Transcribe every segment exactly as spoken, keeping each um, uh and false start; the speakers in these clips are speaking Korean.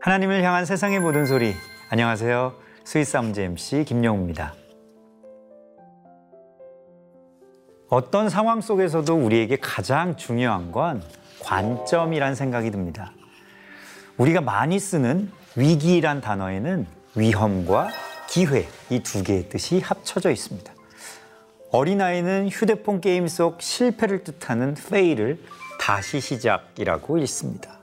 하나님을 향한 세상의 모든 소리. 안녕하세요. 스윗 사운즈 엠씨 김영우입니다. 어떤 상황 속에서도 우리에게 가장 중요한 건 관점이란 생각이 듭니다. 우리가 많이 쓰는 위기란 단어에는 위험과 기회, 이 두 개의 뜻이 합쳐져 있습니다. 어린아이는 휴대폰 게임 속 실패를 뜻하는 fail을 다시 시작이라고 읽습니다.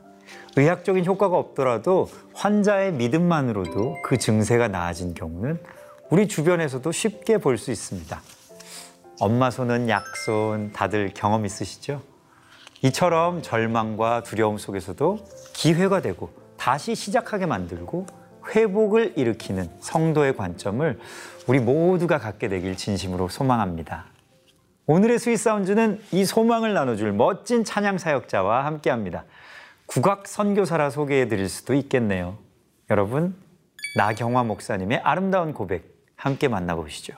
의학적인 효과가 없더라도 환자의 믿음만으로도 그 증세가 나아진 경우는 우리 주변에서도 쉽게 볼 수 있습니다. 엄마 손은 약손, 다들 경험 있으시죠? 이처럼 절망과 두려움 속에서도 기회가 되고 다시 시작하게 만들고 회복을 일으키는 성도의 관점을 우리 모두가 갖게 되길 진심으로 소망합니다. 오늘의 스윗 사운즈는 이 소망을 나눠줄 멋진 찬양 사역자와 함께합니다. 국악 선교사라 소개해드릴 수도 있겠네요. 여러분, 나경화 목사님의 아름다운 고백 함께 만나보시죠.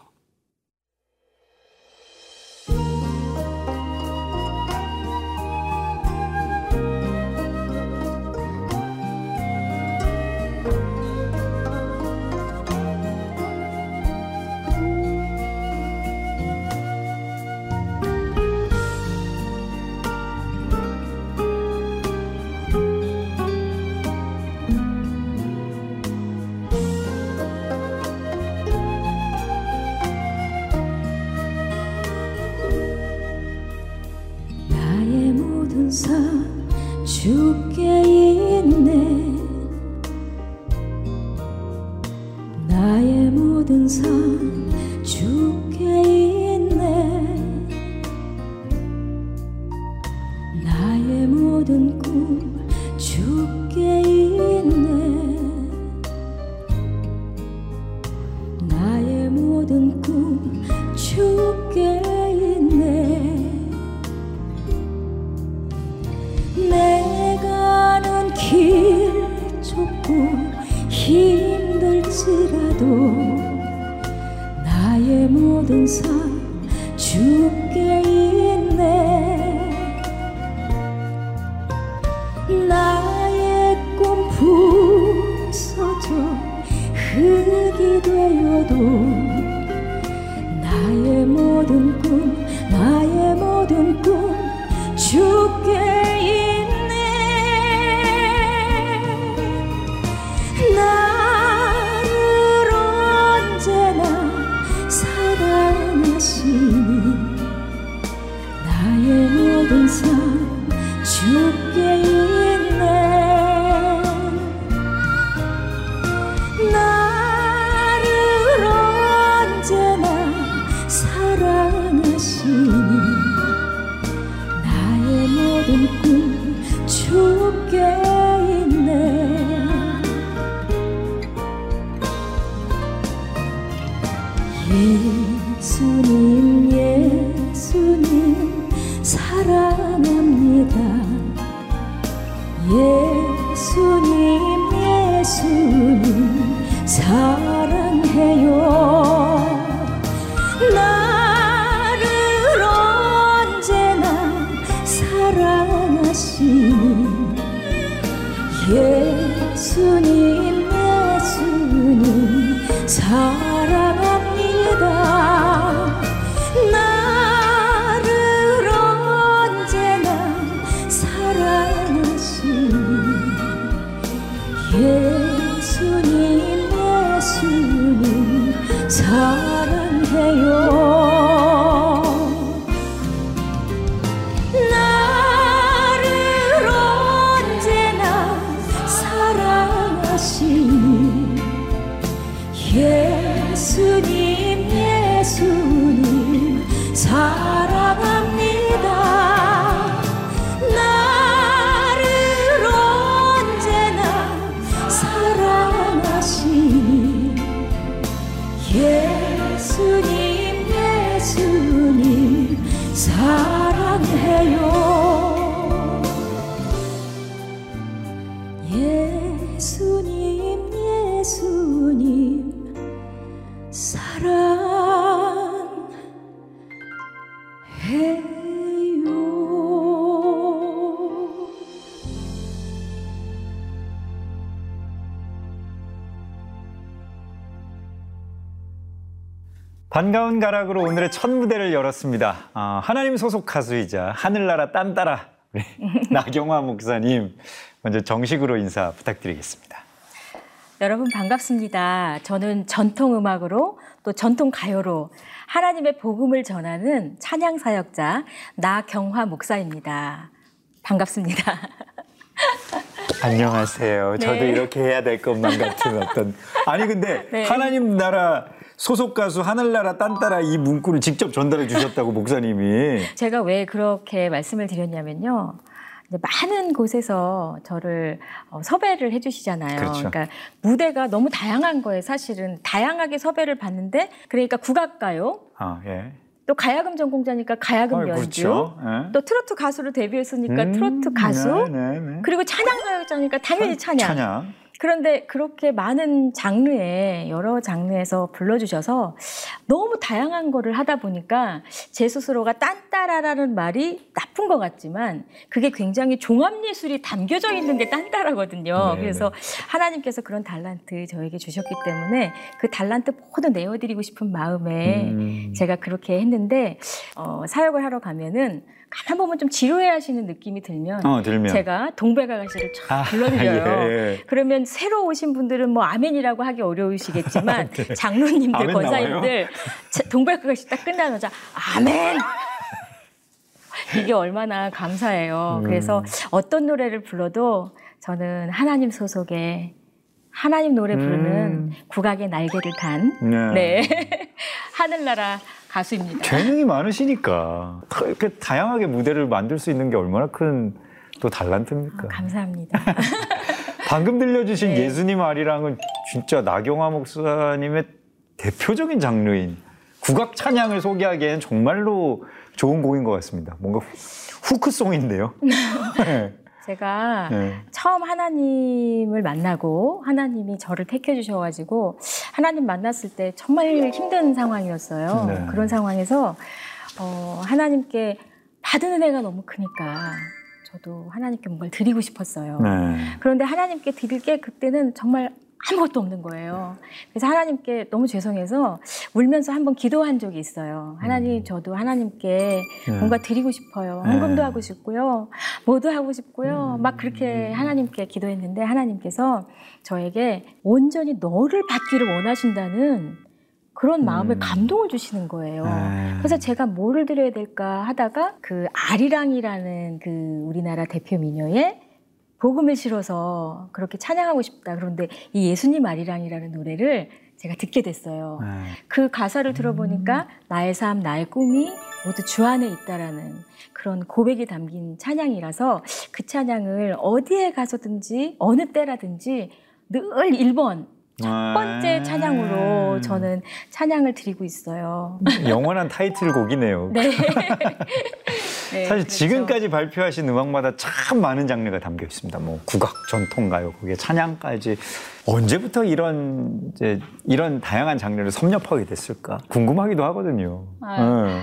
반가운 가락으로 오늘의 첫 무대를 열었습니다. 아, 하나님 소속 가수이자 하늘나라 딴따라 우리 나경화 목사님, 먼저 정식으로 인사 부탁드리겠습니다. 여러분 반갑습니다. 저는 전통음악으로 또 전통가요로 하나님의 복음을 전하는 찬양사역자 나경화 목사입니다. 반갑습니다. 안녕하세요. 네. 저도 이렇게 해야 될 것만 같은 어떤... 아니 근데 네. 하나님 나라 소속 가수 하늘나라 딴따라 이 문구를 직접 전달해 주셨다고 목사님이. 제가 왜 그렇게 말씀을 드렸냐면요. 많은 곳에서 저를 섭외를 해주시잖아요. 그렇죠. 그러니까 무대가 너무 다양한 거예요. 사실은 다양하게 섭외를 받는데, 그러니까 국악가요. 아, 예. 또 가야금 전공자니까 가야금 연주, 어, 그렇죠. 예. 또 트로트 가수로 데뷔했으니까 음, 트로트 가수, 네, 네, 네. 그리고 찬양 사역자니까 당연히 찬양. 찬양. 그런데 그렇게 많은 장르에, 여러 장르에서 불러주셔서 너무 다양한 거를 하다 보니까 제 스스로가 딴따라라는 말이 나쁜 것 같지만 그게 굉장히 종합예술이 담겨져 있는 게 딴따라거든요. 네네. 그래서 하나님께서 그런 달란트 저에게 주셨기 때문에 그 달란트 모두 내어드리고 싶은 마음에 음. 제가 그렇게 했는데, 어, 사역을 하러 가면은 가만 보면 좀 지루해 하시는 느낌이 들면, 어, 들면 제가 동백아가씨를 쫙 아, 불러드려요. 예, 예. 그러면 새로 오신 분들은 뭐 아멘이라고 하기 어려우시겠지만 네. 장로님들, 권사님들 동백아가씨 딱 끝나자마자 아멘! 이게 얼마나 감사해요. 음. 그래서 어떤 노래를 불러도 저는 하나님 소속의 하나님 노래 부르는 음. 국악의 날개를 탄 네. 네. 하늘나라 가수입니다. 재능이 많으시니까 그렇게 다양하게 무대를 만들 수 있는 게 얼마나 큰 또 달란트입니까? 아, 감사합니다. 방금 들려주신 네. 예수님 아리랑은 진짜 나경화 목사님의 대표적인 장르인 국악 찬양을 소개하기에는 정말로 좋은 곡인 것 같습니다. 뭔가 후크송인데요. 네. 제가 네. 처음 하나님을 만나고 하나님이 저를 택해주셔가지고 하나님 만났을 때 정말 힘든 상황이었어요. 네. 그런 상황에서 어, 하나님께 받은 은혜가 너무 크니까 저도 하나님께 뭔가를 드리고 싶었어요. 네. 그런데 하나님께 드릴 게 그때는 정말 아무것도 없는 거예요. 그래서 하나님께 너무 죄송해서 울면서 한번 기도한 적이 있어요. 하나님, 저도 하나님께 네. 뭔가 드리고 싶어요. 헌금도 네. 하고 싶고요. 뭐도 하고 싶고요. 음. 막 그렇게 하나님께 기도했는데 하나님께서 저에게 온전히 너를 받기를 원하신다는 그런 마음에 음. 감동을 주시는 거예요. 네. 그래서 제가 뭐를 드려야 될까 하다가 그 아리랑이라는 그 우리나라 대표 민요의 복음을 실어서 그렇게 찬양하고 싶다. 그런데 이 예수님 아리랑이라는 노래를 제가 듣게 됐어요. 네. 그 가사를 들어보니까 음. 나의 삶, 나의 꿈이 모두 주 안에 있다라는 그런 고백이 담긴 찬양이라서 그 찬양을 어디에 가서든지 어느 때라든지 늘 일 번 첫 번째 찬양으로 저는 찬양을 드리고 있어요. 영원한 타이틀곡이네요. 네. 네, 사실 그렇죠. 지금까지 발표하신 음악마다 참 많은 장르가 담겨 있습니다. 뭐 국악, 전통가요, 거기에 찬양까지. 언제부터 이런 이제 이런 다양한 장르를 섭렵하게 됐을까 궁금하기도 하거든요. 아, 네.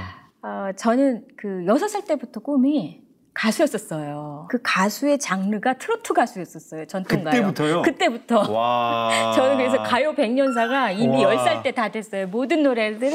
어, 저는 그 여섯 살 때부터 꿈이 가수였었어요. 그 가수의 장르가 트로트 가수였었어요. 전통가요. 그때부터요? 그때부터. 와. 저는 그래서 가요 백년사가 이미 와. 열 살 때 다 됐어요. 모든 노래들을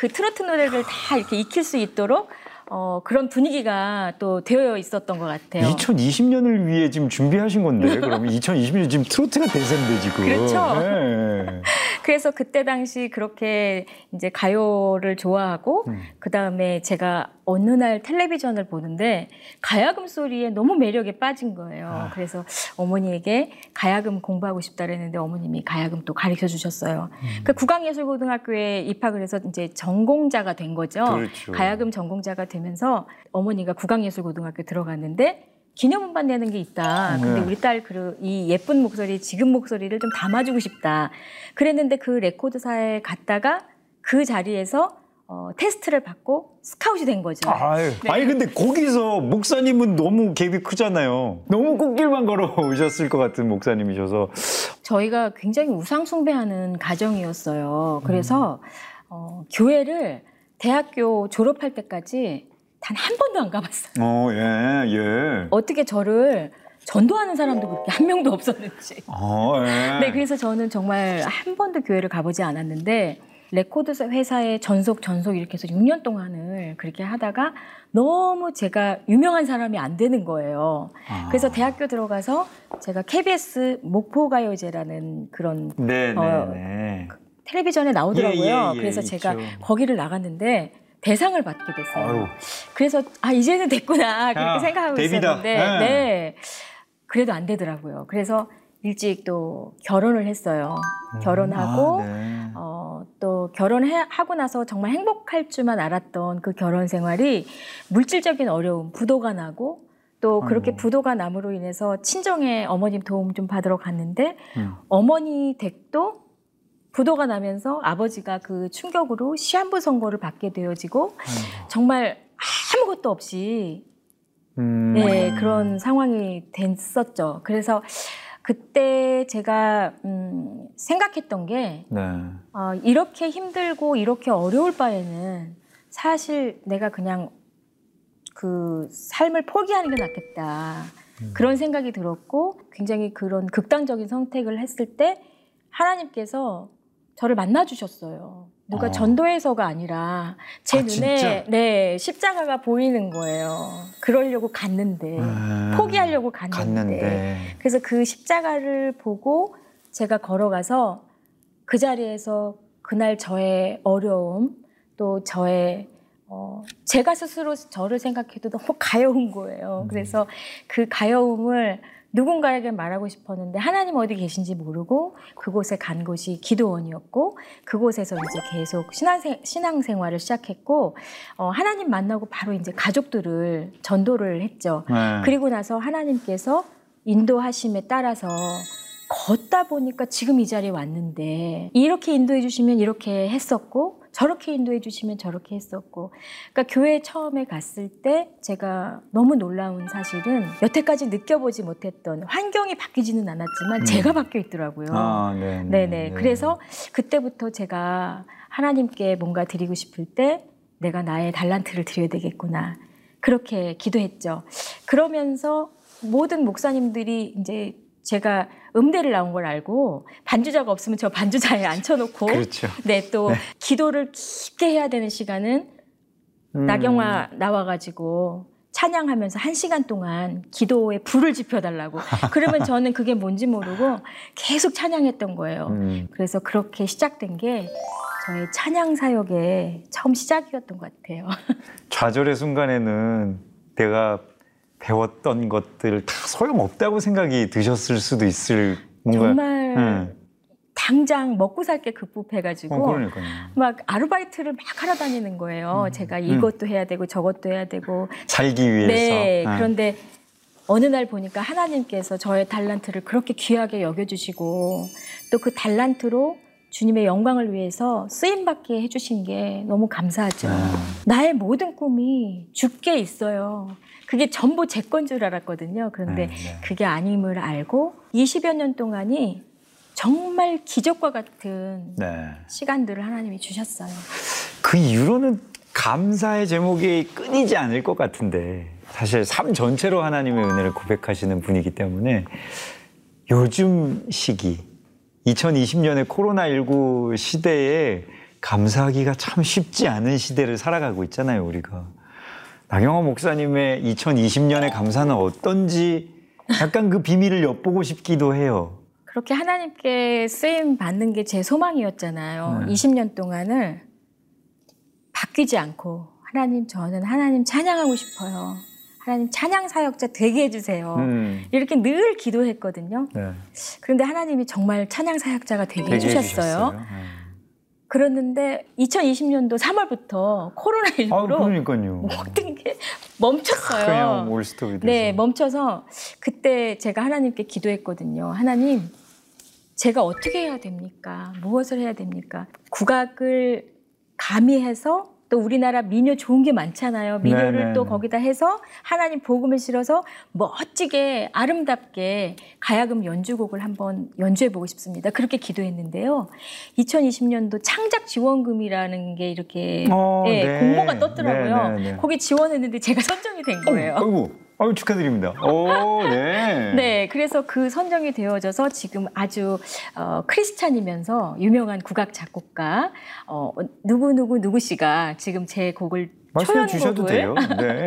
그 트로트 노래를 다 이렇게 익힐 수 있도록 어, 그런 분위기가 또 되어 있었던 것 같아요. 이천이십 년을 위해 지금 준비하신 건데, 그러면 이천이십 년 지금 트로트가 대세인데 지금. 그렇죠. 네. 그래서 그때 당시 그렇게 이제 가요를 좋아하고, 음. 그 다음에 제가 어느 날 텔레비전을 보는데 가야금 소리에 너무 매력에 빠진 거예요. 아. 그래서 어머니에게 가야금 공부하고 싶다 그랬는데 어머님이 가야금 또 가르쳐 주셨어요. 음. 그 국악예술고등학교에 입학을 해서 이제 전공자가 된 거죠. 그렇죠. 가야금 전공자가 되면서 어머니가 국악예술고등학교 들어갔는데 기념음반 내는 게 있다. 근데 우리 딸 그 이 예쁜 목소리, 지금 목소리를 좀 담아주고 싶다. 그랬는데 그 레코드사에 갔다가 그 자리에서 어, 테스트를 받고 스카웃이 된 거죠. 아유, 네. 아니 근데 거기서 목사님은 너무 갭이 크잖아요. 너무 꽃길만 걸어오셨을 것 같은 목사님이셔서. 저희가 굉장히 우상숭배하는 가정이었어요. 그래서 음. 어, 교회를 대학교 졸업할 때까지 단 한 번도 안 가봤어요. 어, 예, 예. 어떻게 저를 전도하는 사람도 그렇게 한 명도 없었는지. 어, 예. 네, 그래서 저는 정말 한 번도 교회를 가보지 않았는데 레코드 회사에 전속 전속 이렇게 해서 육 년 동안을 그렇게 하다가 너무 제가 유명한 사람이 안 되는 거예요. 아. 그래서 대학교 들어가서 제가 케이비에스 목포가요제라는 그런 네, 어, 네, 네. 텔레비전에 나오더라고요. 예, 예, 예, 그래서 제가 있죠. 거기를 나갔는데 대상을 받게 됐어요. 아유. 그래서 아 이제는 됐구나 그렇게 야, 생각하고 데뷔다. 있었는데 네. 네. 그래도 안 되더라고요. 그래서 일찍 또 결혼을 했어요. 음, 결혼하고 아, 네. 어, 또 결혼하고 나서 정말 행복할 줄만 알았던 그 결혼 생활이 물질적인 어려움, 부도가 나고 또 그렇게 아이고. 부도가 남으로 인해서 친정에 어머님 도움 좀 받으러 갔는데 음. 어머니 댁도 부도가 나면서 아버지가 그 충격으로 시한부 선고를 받게 되어지고 아이고. 정말 아무것도 없이 음. 네, 그런 상황이 됐었죠. 그래서 그때 제가 음, 생각했던 게 네. 어, 이렇게 힘들고 이렇게 어려울 바에는 사실 내가 그냥 그 삶을 포기하는 게 낫겠다. 음. 그런 생각이 들었고 굉장히 그런 극단적인 선택을 했을 때 하나님께서 저를 만나주셨어요. 누가 어. 전도해서가 아니라 제 아, 눈에 네, 십자가가 보이는 거예요. 그러려고 갔는데 음, 포기하려고 갔는데. 갔는데 그래서 그 십자가를 보고 제가 걸어가서 그 자리에서 그날 저의 어려움 또 저의 어, 제가 스스로 저를 생각해도 너무 가여운 거예요. 그래서 그 가여움을 누군가에게 말하고 싶었는데 하나님 어디 계신지 모르고 그곳에 간 곳이 기도원이었고 그곳에서 이제 계속 신앙생, 신앙생활을 시작했고 어, 하나님 만나고 바로 이제 가족들을 전도를 했죠. 네. 그리고 나서 하나님께서 인도하심에 따라서 걷다 보니까 지금 이 자리에 왔는데 이렇게 인도해 주시면 이렇게 했었고 저렇게 인도해 주시면 저렇게 했었고 그러니까 교회에 처음에 갔을 때 제가 너무 놀라운 사실은 여태까지 느껴보지 못했던 환경이 바뀌지는 않았지만 음. 제가 바뀌어 있더라고요. 아, 네네. 네네. 그래서 그때부터 제가 하나님께 뭔가 드리고 싶을 때 내가 나의 달란트를 드려야 되겠구나 그렇게 기도했죠. 그러면서 모든 목사님들이 이제 제가 음대를 나온 걸 알고 반주자가 없으면 저 반주자에 앉혀놓고 그렇죠. 네, 또 네. 기도를 깊게 해야 되는 시간은 음. 나경화 나와가지고 찬양하면서 한 시간 동안 기도에 불을 지펴달라고 그러면 저는 그게 뭔지 모르고 계속 찬양했던 거예요. 음. 그래서 그렇게 시작된 게 저의 찬양 사역의 처음 시작이었던 것 같아요. 좌절의 순간에는 내가 배웠던 것들 다 소용없다고 생각이 드셨을 수도 있을 뭔가 정말 네. 당장 먹고 살 게 급급해가지고 어, 막 아르바이트를 막 하러 다니는 거예요. 음. 제가 이것도 음. 해야 되고 저것도 해야 되고 살기 위해서 네, 네. 그런데 어느 날 보니까 하나님께서 저의 달란트를 그렇게 귀하게 여겨주시고 또 그 달란트로 주님의 영광을 위해서 쓰임받게 해주신 게 너무 감사하죠. 아. 나의 모든 꿈이 주께 있어요. 그게 전부 제 건 줄 알았거든요. 그런데 네, 네. 그게 아님을 알고 이십여 년 동안이 정말 기적과 같은 네. 시간들을 하나님이 주셨어요. 그 이후로는 감사의 제목이 끊이지 않을 것 같은데 사실 삶 전체로 하나님의 은혜를 고백하시는 분이기 때문에 요즘 시기 이천이십 년의 코로나십구 시대에 감사하기가 참 쉽지 않은 시대를 살아가고 있잖아요, 우리가. 나경화 목사님의 이천이십 년의 감사는 어떤지 약간 그 비밀을 엿보고 싶기도 해요. 그렇게 하나님께 쓰임 받는 게 제 소망이었잖아요. 네. 이십 년 동안을 바뀌지 않고 하나님 저는 하나님 찬양하고 싶어요. 하나님 찬양 사역자 되게 해주세요. 음. 이렇게 늘 기도했거든요. 네. 그런데 하나님이 정말 찬양 사역자가 되게, 되게 해주셨어요. 네. 그랬는데 이천이십 년도 삼월부터 코로나십구로 아, 모든 게 멈췄어요. 그냥 올스톱이 돼서. 네, 멈춰서 그때 제가 하나님께 기도했거든요. 하나님, 제가 어떻게 해야 됩니까? 무엇을 해야 됩니까? 국악을 가미해서 또 우리나라 민요 좋은 게 많잖아요. 민요를 네네네. 또 거기다 해서 하나님 복음을 실어서 멋지게 아름답게 가야금 연주곡을 한번 연주해보고 싶습니다. 그렇게 기도했는데요. 이천이십 년도 창작지원금이라는 게 이렇게 어, 네, 네. 공모가 떴더라고요. 네네네. 거기 지원했는데 제가 선정이 된 거예요. 어이구, 아유, 축하드립니다. 오, 네. 네, 그래서 그 선정이 되어져서 지금 아주 어, 크리스찬이면서 유명한 국악 작곡가 어, 누구 누구 누구 씨가 지금 제 곡을 말씀해 주셔도 돼요. 네.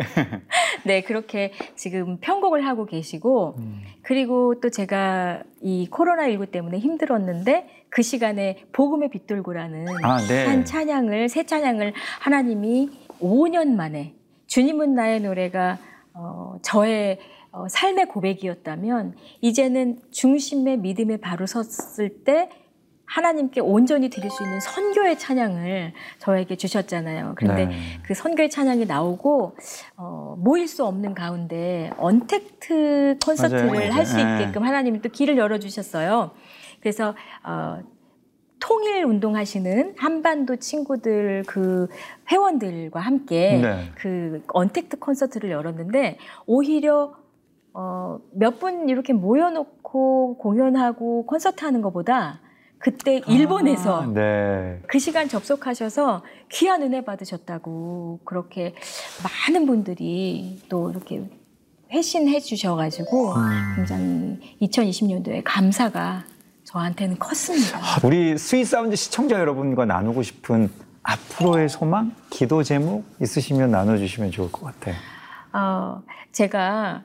네, 그렇게 지금 편곡을 하고 계시고 음. 그리고 또 제가 이 코로나 일구 때문에 힘들었는데 그 시간에 복음의 빛돌고라는 아, 네. 한 찬양을 새 찬양을 하나님이 오 년 만에 주님은 나의 노래가 어, 저의 어, 삶의 고백이었다면 이제는 중심의 믿음에 바로 섰을 때 하나님께 온전히 드릴 수 있는 선교의 찬양을 저에게 주셨잖아요. 그런데 네. 그 선교의 찬양이 나오고 어, 모일 수 없는 가운데 언택트 콘서트를 할 수 있게끔 네. 하나님이 또 길을 열어주셨어요. 그래서 어, 통일 운동하시는 한반도 친구들 그 회원들과 함께 네. 그 언택트 콘서트를 열었는데 오히려 어, 몇 분 이렇게 모여놓고 공연하고 콘서트 하는 것보다 그때 일본에서 아, 네. 그 시간 접속하셔서 귀한 은혜 받으셨다고 그렇게 많은 분들이 또 이렇게 회신해 주셔가지고 굉장히 이천이십 년도에 감사가 저한테는 컸습니다. 우리 스윗사운드 시청자 여러분과 나누고 싶은 앞으로의 소망, 기도 제목 있으시면 나눠주시면 좋을 것 같아요. 어, 제가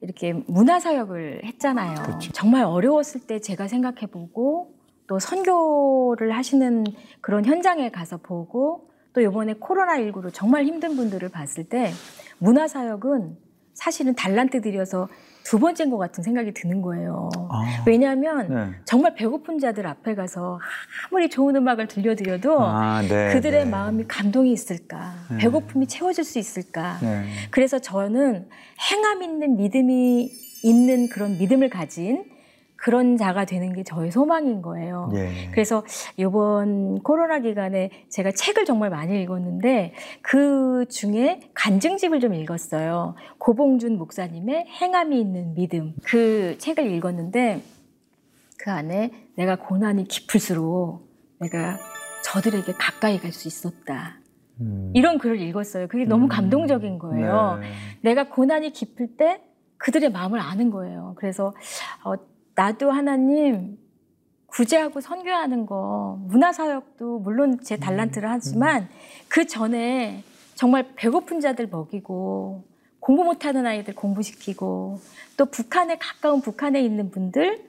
이렇게 문화사역을 했잖아요. 그렇죠. 정말 어려웠을 때 제가 생각해보고 또 선교를 하시는 그런 현장에 가서 보고 또 이번에 코로나 일구로 정말 힘든 분들을 봤을 때 문화사역은 사실은 달란트 들여서 두 번째인 것 같은 생각이 드는 거예요. 아, 왜냐하면 네. 정말 배고픈 자들 앞에 가서 아무리 좋은 음악을 들려드려도 아, 네, 그들의 네. 마음이 감동이 있을까, 네. 배고픔이 채워질 수 있을까. 네. 그래서 저는 행함 있는 믿음이 있는 그런 믿음을 가진 그런 자가 되는 게 저의 소망인 거예요. 예. 그래서 이번 코로나 기간에 제가 책을 정말 많이 읽었는데 그 중에 간증집을 좀 읽었어요. 고봉준 목사님의 행함이 있는 믿음. 그 책을 읽었는데 그 안에 내가 고난이 깊을수록 내가 저들에게 가까이 갈 수 있었다. 음. 이런 글을 읽었어요. 그게 너무 음. 감동적인 거예요. 네. 내가 고난이 깊을 때 그들의 마음을 아는 거예요. 그래서 어, 나도 하나님 구제하고 선교하는 거 문화사역도 물론 제 달란트를 하지만 그 전에 정말 배고픈 자들 먹이고 공부 못하는 아이들 공부시키고 또 북한에 가까운 북한에 있는 분들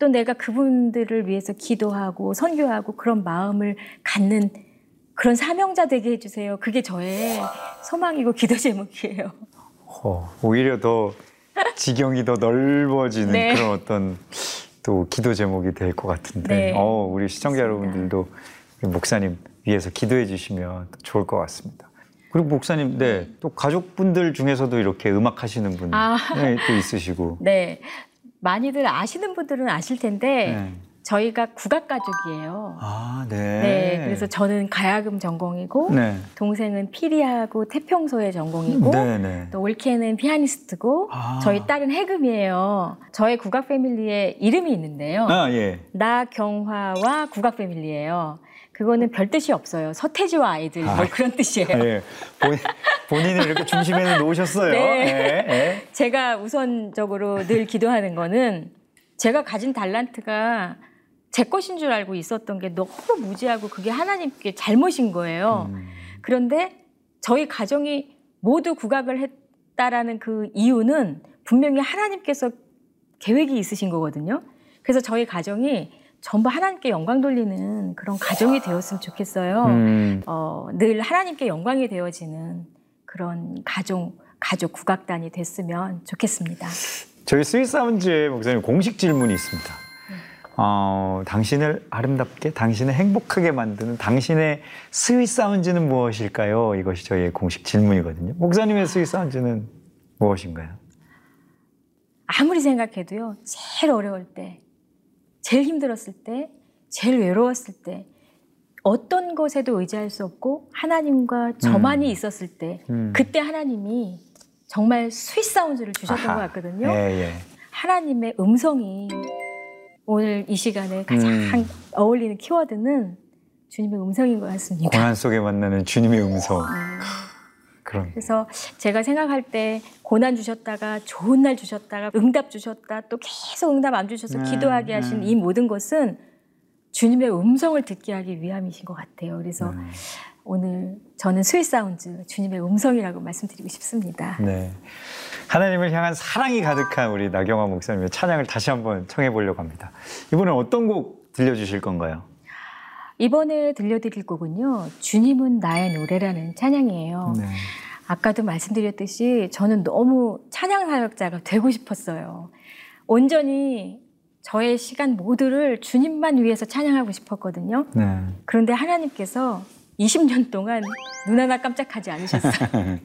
또 내가 그분들을 위해서 기도하고 선교하고 그런 마음을 갖는 그런 사명자 되게 해주세요. 그게 저의 소망이고 기도 제목이에요. 어, 오히려 더 지경이 더 넓어지는 네. 그런 어떤 또 기도 제목이 될 것 같은데 네. 어, 우리 시청자 맞습니다. 여러분들도 우리 목사님 위해서 기도해 주시면 좋을 것 같습니다. 그리고 목사님 네, 또 가족분들 중에서도 이렇게 음악 하시는 분이 아, 또 있으시고 네, 많이들 아시는 분들은 아실 텐데 네. 저희가 국악 가족이에요. 아, 네. 네. 그래서 저는 가야금 전공이고 네. 동생은 피리하고 태평소의 전공이고 네, 네. 또 올케는 피아니스트고 아. 저희 딸은 해금이에요. 저의 국악 패밀리에 이름이 있는데요. 아, 예. 나경화와 국악 패밀리예요. 그거는 별 뜻이 없어요. 서태지와 아이들 아, 뭐 그런 뜻이에요. 예. 본, 본인을 이렇게 중심에 놓으셨어요. 네. 네. 네. 제가 우선적으로 늘 기도하는 거는 제가 가진 달란트가 제 것인 줄 알고 있었던 게 너무 무지하고 그게 하나님께 잘못인 거예요. 음. 그런데 저희 가정이 모두 국악을 했다라는 그 이유는 분명히 하나님께서 계획이 있으신 거거든요. 그래서 저희 가정이 전부 하나님께 영광 돌리는 그런 가정이 되었으면 좋겠어요. 음. 어, 늘 하나님께 영광이 되어지는 그런 가정, 가족 국악단이 됐으면 좋겠습니다. 저희 스윗사운드의 목사님 공식 질문이 있습니다. 어, 당신을 아름답게, 당신을 행복하게 만드는 당신의 스윗사운드는 무엇일까요? 이것이 저희의 공식 질문이거든요. 목사님의 스윗사운드는 무엇인가요? 아무리 생각해도요. 제일 어려울 때, 제일 힘들었을 때, 제일 외로웠을 때 어떤 것에도 의지할 수 없고 하나님과 저만이 음. 있었을 때 음. 그때 하나님이 정말 스윗사운드를 주셨던 아하. 것 같거든요. 예, 예. 하나님의 음성이 오늘 이 시간에 가장 음. 어울리는 키워드는 주님의 음성인 것 같습니다. 고난 속에 만나는 주님의 음성. 네. 그런. 그래서 제가 생각할 때 고난 주셨다가 좋은 날 주셨다가 응답 주셨다 또 계속 응답 안 주셔서 네, 기도하게 하신 네. 이 모든 것은 주님의 음성을 듣게 하기 위함이신 것 같아요. 그래서 네. 오늘 저는 스윗 사운즈 주님의 음성이라고 말씀드리고 싶습니다. 네, 하나님을 향한 사랑이 가득한 우리 나경화 목사님의 찬양을 다시 한번 청해 보려고 합니다. 이번엔 어떤 곡 들려주실 건가요? 이번에 들려드릴 곡은요, 주님은 나의 노래라는 찬양이에요. 네. 아까도 말씀드렸듯이 저는 너무 찬양 사역자가 되고 싶었어요. 온전히 저의 시간 모두를 주님만 위해서 찬양하고 싶었거든요. 네. 그런데 하나님께서 이십 년 동안 눈 하나 깜짝하지 않으셨어요.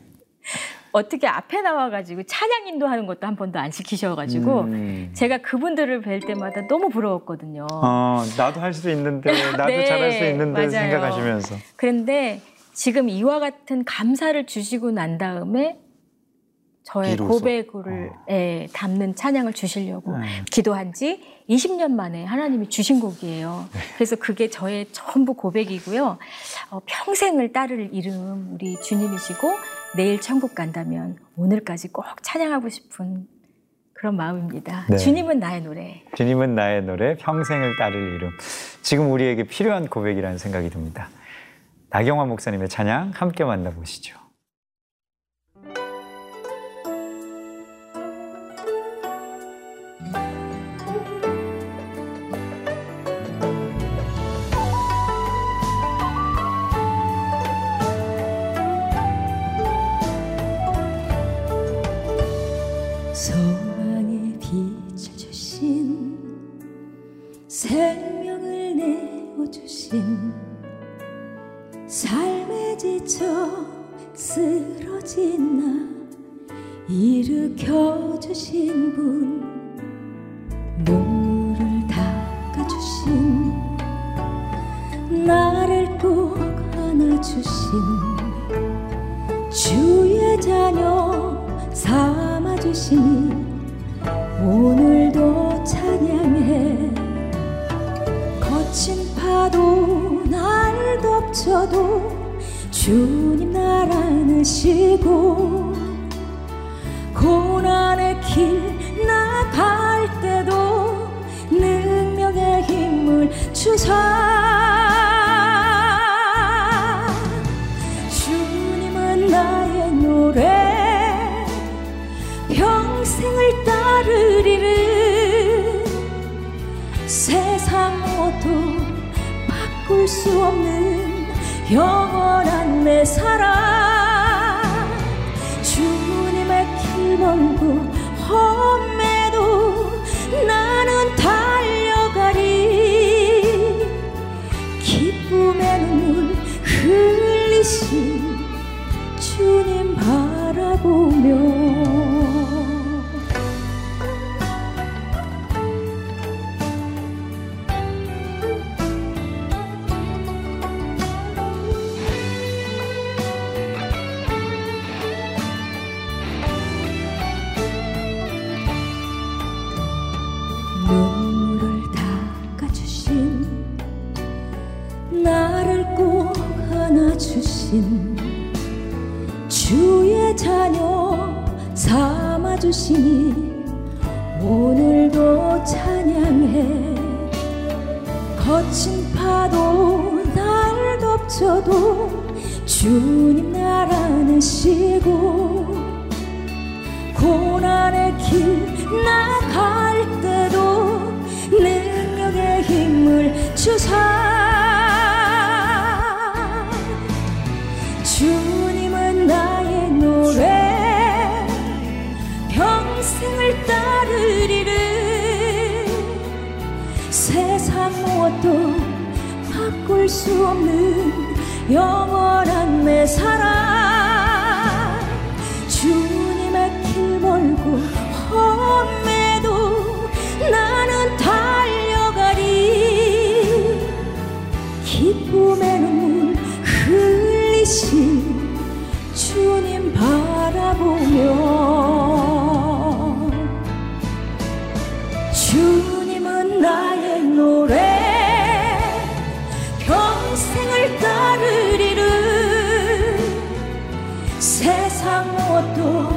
어떻게 앞에 나와가지고 찬양 인도하는 것도 한 번도 안 시키셔가지고 음. 제가 그분들을 뵐 때마다 너무 부러웠거든요. 어, 나도 할 수 있는데, 나도 네, 잘할 수 있는데 맞아요. 생각하시면서. 그런데 지금 이와 같은 감사를 주시고 난 다음에 저의 비로소. 고백을 어. 에, 담는 찬양을 주시려고 네. 기도한 지 이십 년 만에 하나님이 주신 곡이에요. 네. 그래서 그게 저의 전부 고백이고요. 어, 평생을 따를 이름 우리 주님이시고 내일 천국 간다면 오늘까지 꼭 찬양하고 싶은 그런 마음입니다. 네. 주님은 나의 노래. 주님은 나의 노래, 평생을 따를 이름. 지금 우리에게 필요한 고백이라는 생각이 듭니다. 나경화 목사님의 찬양 함께 만나보시죠. 소망의 빛을 주신 생명을 내어주신 삶에 지쳐 쓰러진 나 일으켜주신 분 눈물을 닦아주신 나를 꼭 안아주신 주의 자녀 삼아주시니 오늘도 찬양해 거친 파도 날 덮쳐도 주님 날 안으시고 고난의 길 나갈 때도 능력의 힘을 주사 주님은 나의 노래 평생을 따르리는 세상 모두 바꿀 수 없는 영원한 내 사랑 주님의 길 멀고 험해도 나는 달려가리 기쁨의 눈물 흘리신 주님 바라보며 주의 자녀 삼아주시니 오늘도 찬양해 거친 파도 날 덮쳐도 주님 날 안으시고 고난의 길 나갈 때도 능력의 힘을 주사 주님은 나의 노래 평생을 따르리는 세상 무엇도 바꿀 수 없는 영원한 내 사랑 주님의 길 멀고 험해도 나는 달려가리 기쁨의 눈물 흘리시 주님 바라보며 주님은 나의 노래 평생을 따르리는 아무것도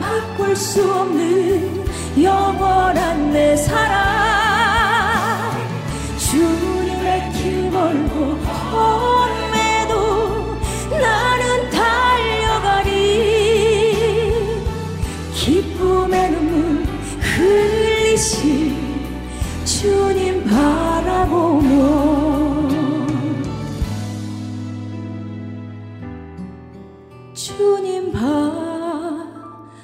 바꿀 수 없는 영원한 내 사랑. 주님의 길 멀고 험해도 나는 달려가리. 기쁨의 눈물 흘리시 주님 바라보며 주님 바라보며.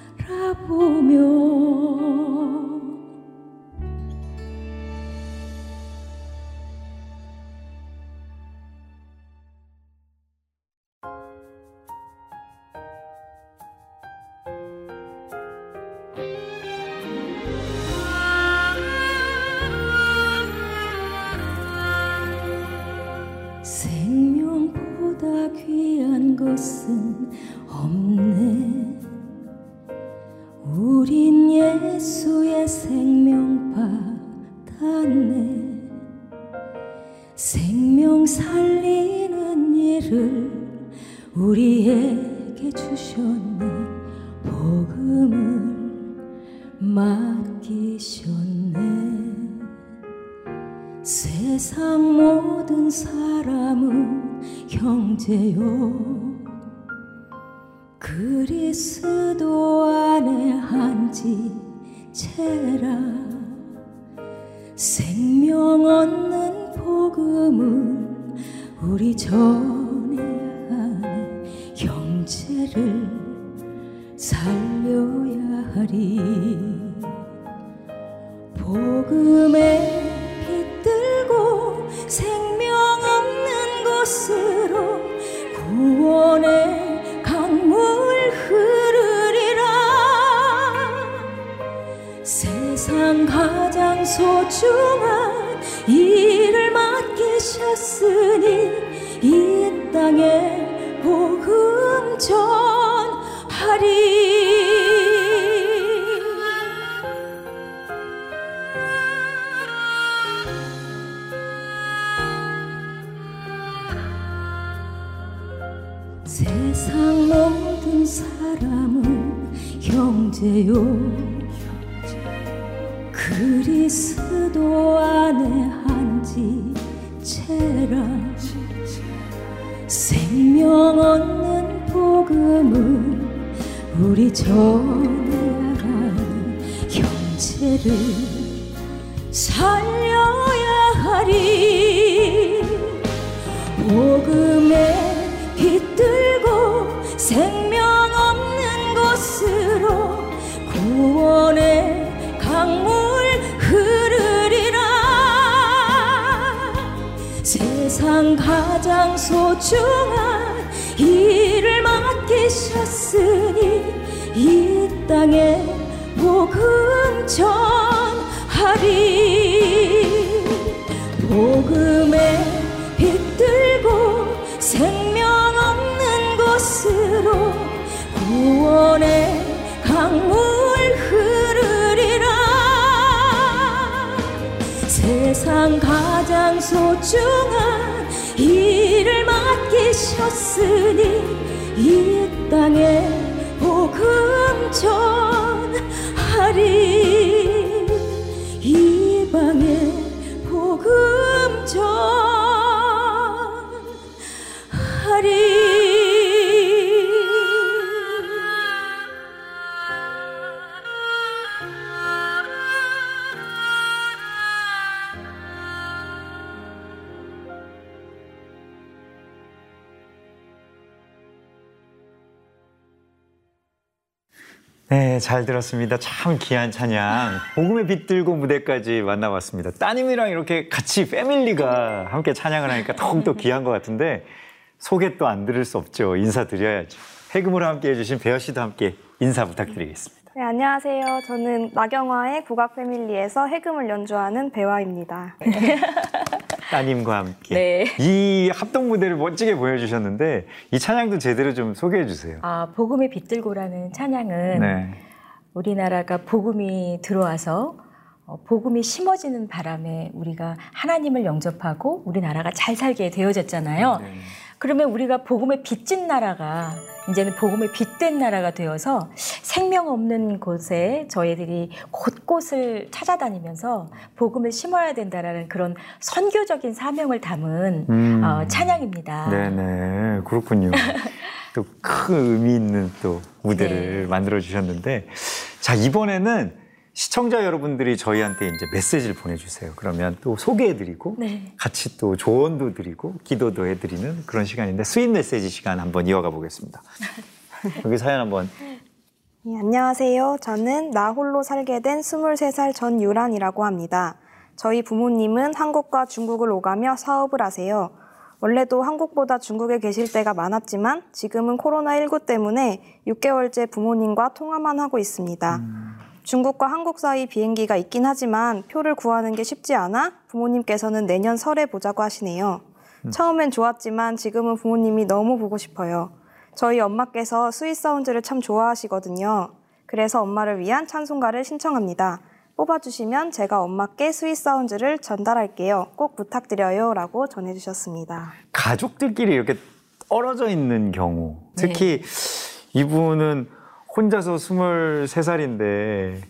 생명보다 귀한 것은 없네. 우린 예수의 생명 받았네. 생명 살리는 일을 우리에게 주셨네. 복음을 맡기셨네. 세상 모든 사람은 형제요. 그리스도 안에 한 지체라. 생명 얻는 복음을 우리 전해야 하니 형제를 살려야 하리. 복음에 깃들고 생명 없는 곳으로 구원의 물 흐르리라. 세상 가장 소중한 일을 맡기셨으니 이 땅에 복음 전하리. 세상 모든 사람은 형제요. 그리스도 안에 한 지체라. 생명 얻는 복음을 우리 전해야 하니 형제를 살려야 하리. 복음의 들고 생명 없는 곳으로 구원의 강물 흐르리라. 세상 가장 소중한 일을 맡기셨으니 이 땅에 복음 전하리. 복음에 빛들고 생명 스스로 구원의 강물 흐르리라. 세상 가장 소중한 일을 맡기셨으니 이 땅에 복음 전하리. 이방에 복음 전하리. 네, 잘 들었습니다. 참 귀한 찬양. 복음의 빛 들고 무대까지 만나봤습니다. 따님이랑 이렇게 같이 패밀리가 함께 찬양을 하니까 더욱더 귀한 것 같은데 소개 또 안 들을 수 없죠. 인사드려야죠. 해금으로 함께 해주신 배화 씨도 함께 인사 부탁드리겠습니다. 네, 안녕하세요. 저는 나경화의 국악 패밀리에서 해금을 연주하는 배화입니다. 따님과 함께 네. 이 합동 무대를 멋지게 보여주셨는데 이 찬양도 제대로 좀 소개해 주세요. 아, 복음의 빛들고라는 찬양은 네. 우리나라가 복음이 들어와서 복음이 심어지는 바람에 우리가 하나님을 영접하고 우리나라가 잘 살게 되어졌잖아요. 네. 그러면 우리가 복음의 빛진 나라가 이제는 복음의 빛된 나라가 되어서 생명 없는 곳에 저희들이 곳곳을 찾아다니면서 복음을 심어야 된다라는 그런 선교적인 사명을 담은 음. 어, 찬양입니다. 네네, 그렇군요. 또 큰 의미 있는 또 무대를 네. 만들어 주셨는데, 자 이번에는 시청자 여러분들이 저희한테 이제 메시지를 보내주세요. 그러면 또 소개해드리고 네. 같이 또 조언도 드리고 기도도 해드리는 그런 시간인데, 스윗 메시지 시간 한번 이어가 보겠습니다. 여기 사연 한번. 네, 안녕하세요. 저는 나 홀로 살게 된 스물세 살 전유란이라고 합니다. 저희 부모님은 한국과 중국을 오가며 사업을 하세요. 원래도 한국보다 중국에 계실 때가 많았지만 지금은 코로나 일구 때문에 육 개월째 부모님과 통화만 하고 있습니다. 음. 중국과 한국 사이 비행기가 있긴 하지만 표를 구하는 게 쉽지 않아 부모님께서는 내년 설에 보자고 하시네요. 음. 처음엔 좋았지만 지금은 부모님이 너무 보고 싶어요. 저희 엄마께서 스윗 사운즈를 참 좋아하시거든요. 그래서 엄마를 위한 찬송가를 신청합니다. 뽑아주시면 제가 엄마께 스윗 사운즈를 전달할게요. 꼭 부탁드려요. 라고 전해주셨습니다. 가족들끼리 이렇게 떨어져 있는 경우, 특히 네. 이분은 혼자서 스물세 살인데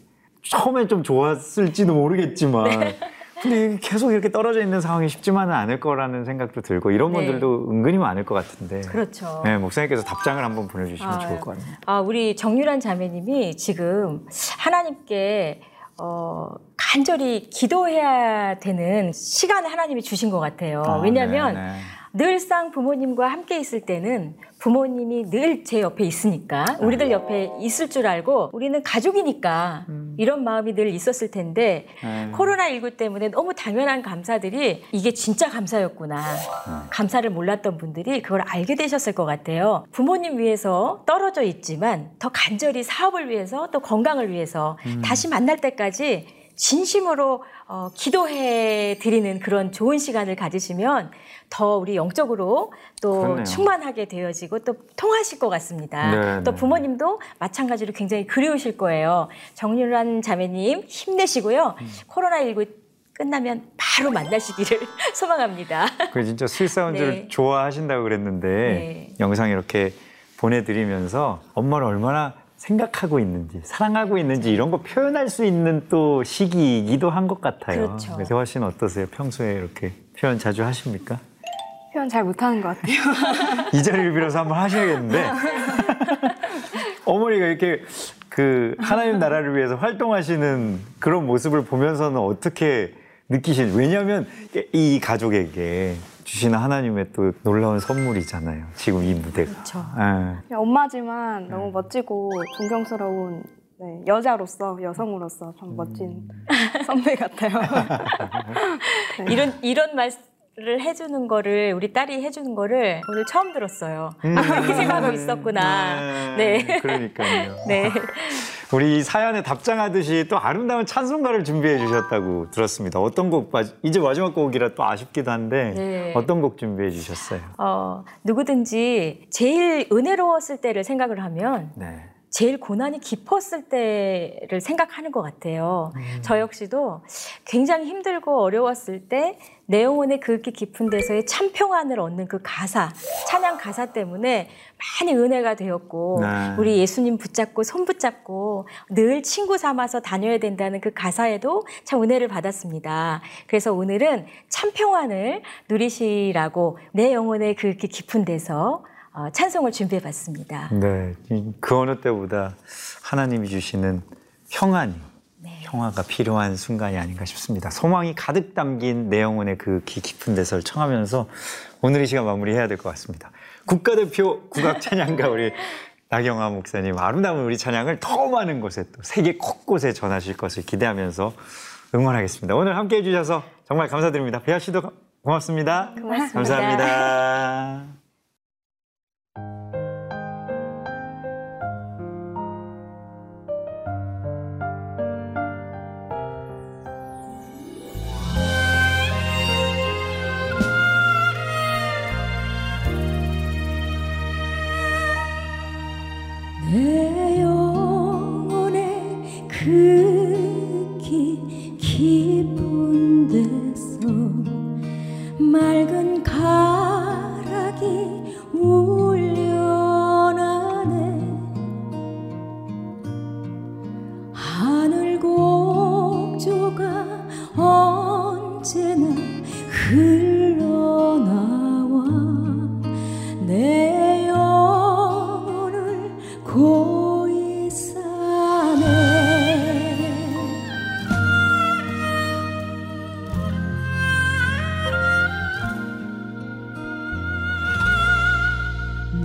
처음엔 좀 좋았을지도 모르겠지만 네. 근데 계속 이렇게 떨어져 있는 상황이 쉽지만은 않을 거라는 생각도 들고, 이런 분들도 네. 은근히 많을 것 같은데. 그렇죠. 네, 목사님께서 답장을 한번 보내주시면 아, 좋을 것 같네요. 아, 우리 정유란 자매님이 지금 하나님께 어, 간절히 기도해야 되는 시간을 하나님이 주신 것 같아요. 아, 왜냐하면 네네. 늘상 부모님과 함께 있을 때는 부모님이 늘 제 옆에 있으니까, 우리들 옆에 있을 줄 알고 우리는 가족이니까 음. 이런 마음이 늘 있었을 텐데 음. 코로나 일구 때문에 너무 당연한 감사들이 이게 진짜 감사였구나, 음. 감사를 몰랐던 분들이 그걸 알게 되셨을 것 같아요. 부모님 위해서 떨어져 있지만 더 간절히 사업을 위해서, 또 건강을 위해서 음. 다시 만날 때까지 진심으로 어, 기도해 드리는 그런 좋은 시간을 가지시면 더 우리 영적으로 또 그렇네요. 충만하게 되어지고 또 통하실 것 같습니다. 네네. 또 부모님도 마찬가지로 굉장히 그리우실 거예요. 정유란 자매님 힘내시고요. 음. 코로나 일구 끝나면 바로 만나시기를 소망합니다. 그 진짜 스윗 사운드를 네. 좋아하신다고 그랬는데 네. 영상 이렇게 보내드리면서 엄마를 얼마나 생각하고 있는지, 사랑하고 있는지 이런 거 표현할 수 있는 또 시기이기도 한 것 같아요. 그렇죠. 배화 씨는 어떠세요? 평소에 이렇게 표현 자주 하십니까? 표현 잘 못하는 것 같아요. 이 자리를 빌어서 한번 하셔야겠는데 어머니가 이렇게 그 하나님 나라를 위해서 활동하시는 그런 모습을 보면서는 어떻게 느끼시는지. 왜냐하면 이 가족에게 주시는 하나님의 또 놀라운 선물이잖아요, 지금 이 무대가. 그렇죠. 네. 엄마지만 너무 네. 멋지고 존경스러운 네, 여자로서, 여성으로서 참 음. 멋진 선배 같아요. 네. 이런 이런 말을 해주는 거를, 우리 딸이 해주는 거를 오늘 처음 들었어요. 음. 아, 그렇게 생각하고 있었구나. 네. 네. 그러니까요. 네. 우리 사연에 답장하듯이 또 아름다운 찬송가를 준비해 주셨다고 들었습니다. 어떤 곡, 이제 마지막 곡이라 또 아쉽기도 한데 네. 어떤 곡 준비해 주셨어요? 어, 누구든지 제일 은혜로웠을 때를 생각을 하면 네. 제일 고난이 깊었을 때를 생각하는 것 같아요. 음. 저 역시도 굉장히 힘들고 어려웠을 때 내 영혼의 그윽히 깊은 데서의 참 평안을 얻는 그 가사, 찬양 가사 때문에 많이 은혜가 되었고 네. 우리 예수님 붙잡고 손 붙잡고 늘 친구 삼아서 다녀야 된다는 그 가사에도 참 은혜를 받았습니다. 그래서 오늘은 참 평안을 누리시라고 내 영혼의 그윽히 깊은 데서 어, 찬송을 준비해봤습니다. 네, 그 어느 때보다 하나님이 주시는 평안이, 네. 평화가 필요한 순간이 아닌가 싶습니다. 소망이 가득 담긴 내 영혼의 그 깊은 데서를 청하면서 오늘 이 시간 마무리해야 될 것 같습니다. 국가대표 국악찬양가 우리 나경화 목사님, 아름다운 우리 찬양을 더 많은 곳에, 또 세계 곳곳에 전하실 것을 기대하면서 응원하겠습니다. 오늘 함께해 주셔서 정말 감사드립니다. 배화 씨도 고맙습니다. 고맙습니다. 감사합니다. 내 영혼의 극히 깊은 데서 맑은 가락이 울려나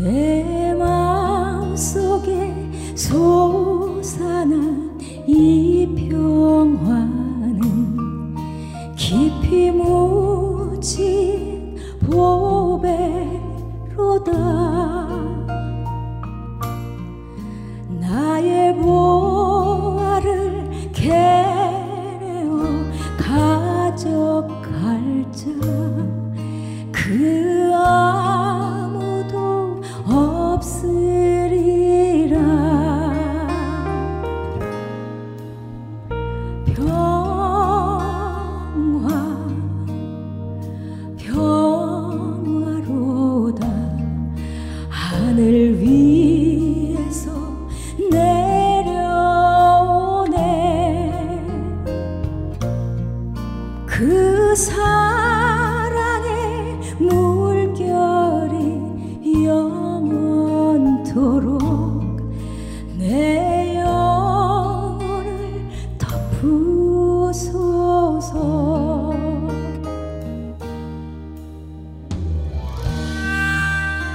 내 마음속에 솟아난 이 평화는 깊이 묻힌 보배로다. 나의 보화를 캐내어 가져갈 자 그 아무도 없으리라. 평화 평화로다. 하늘 위에서 내려오네. 그 사랑의 물결이 영원토록 내 영혼을 덮으소서. 이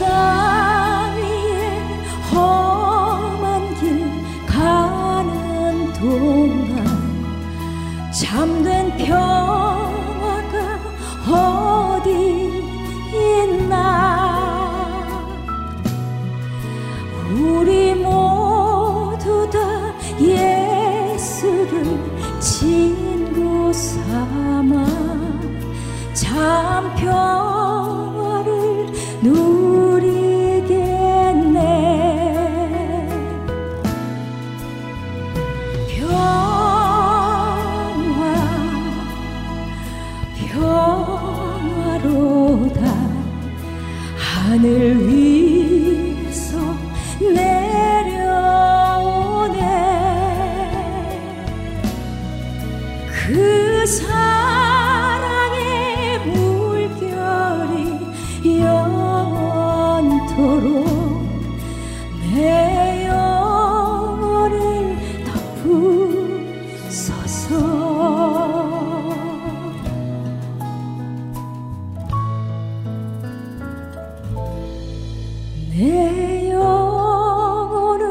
땅 위에 험한 길 가는 동안 참된 평화가 어디 있나. 우리 모두 다 예수를 친구 삼아 참 평화 누리겠네. 평화 평화로다. 하늘 위에서 내려오네. 그 사랑의 물결이 내 영혼을 덮으소서. 내 영혼을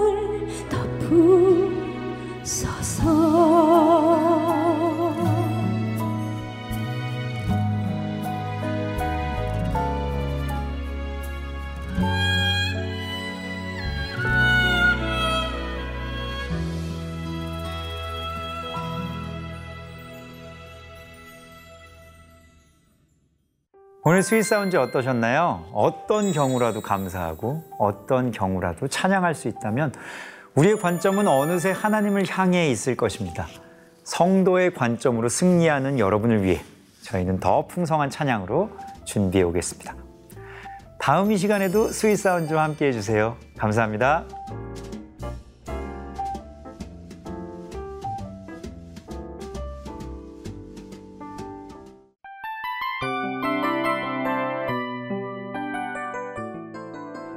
덮으소서. 오늘 스윗 사운즈 어떠셨나요? 어떤 경우라도 감사하고 어떤 경우라도 찬양할 수 있다면 우리의 관점은 어느새 하나님을 향해 있을 것입니다. 성도의 관점으로 승리하는 여러분을 위해 저희는 더 풍성한 찬양으로 준비해 오겠습니다. 다음 이 시간에도 스윗 사운즈와 함께해 주세요. 감사합니다.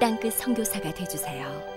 땅끝 선교사가 되어주세요.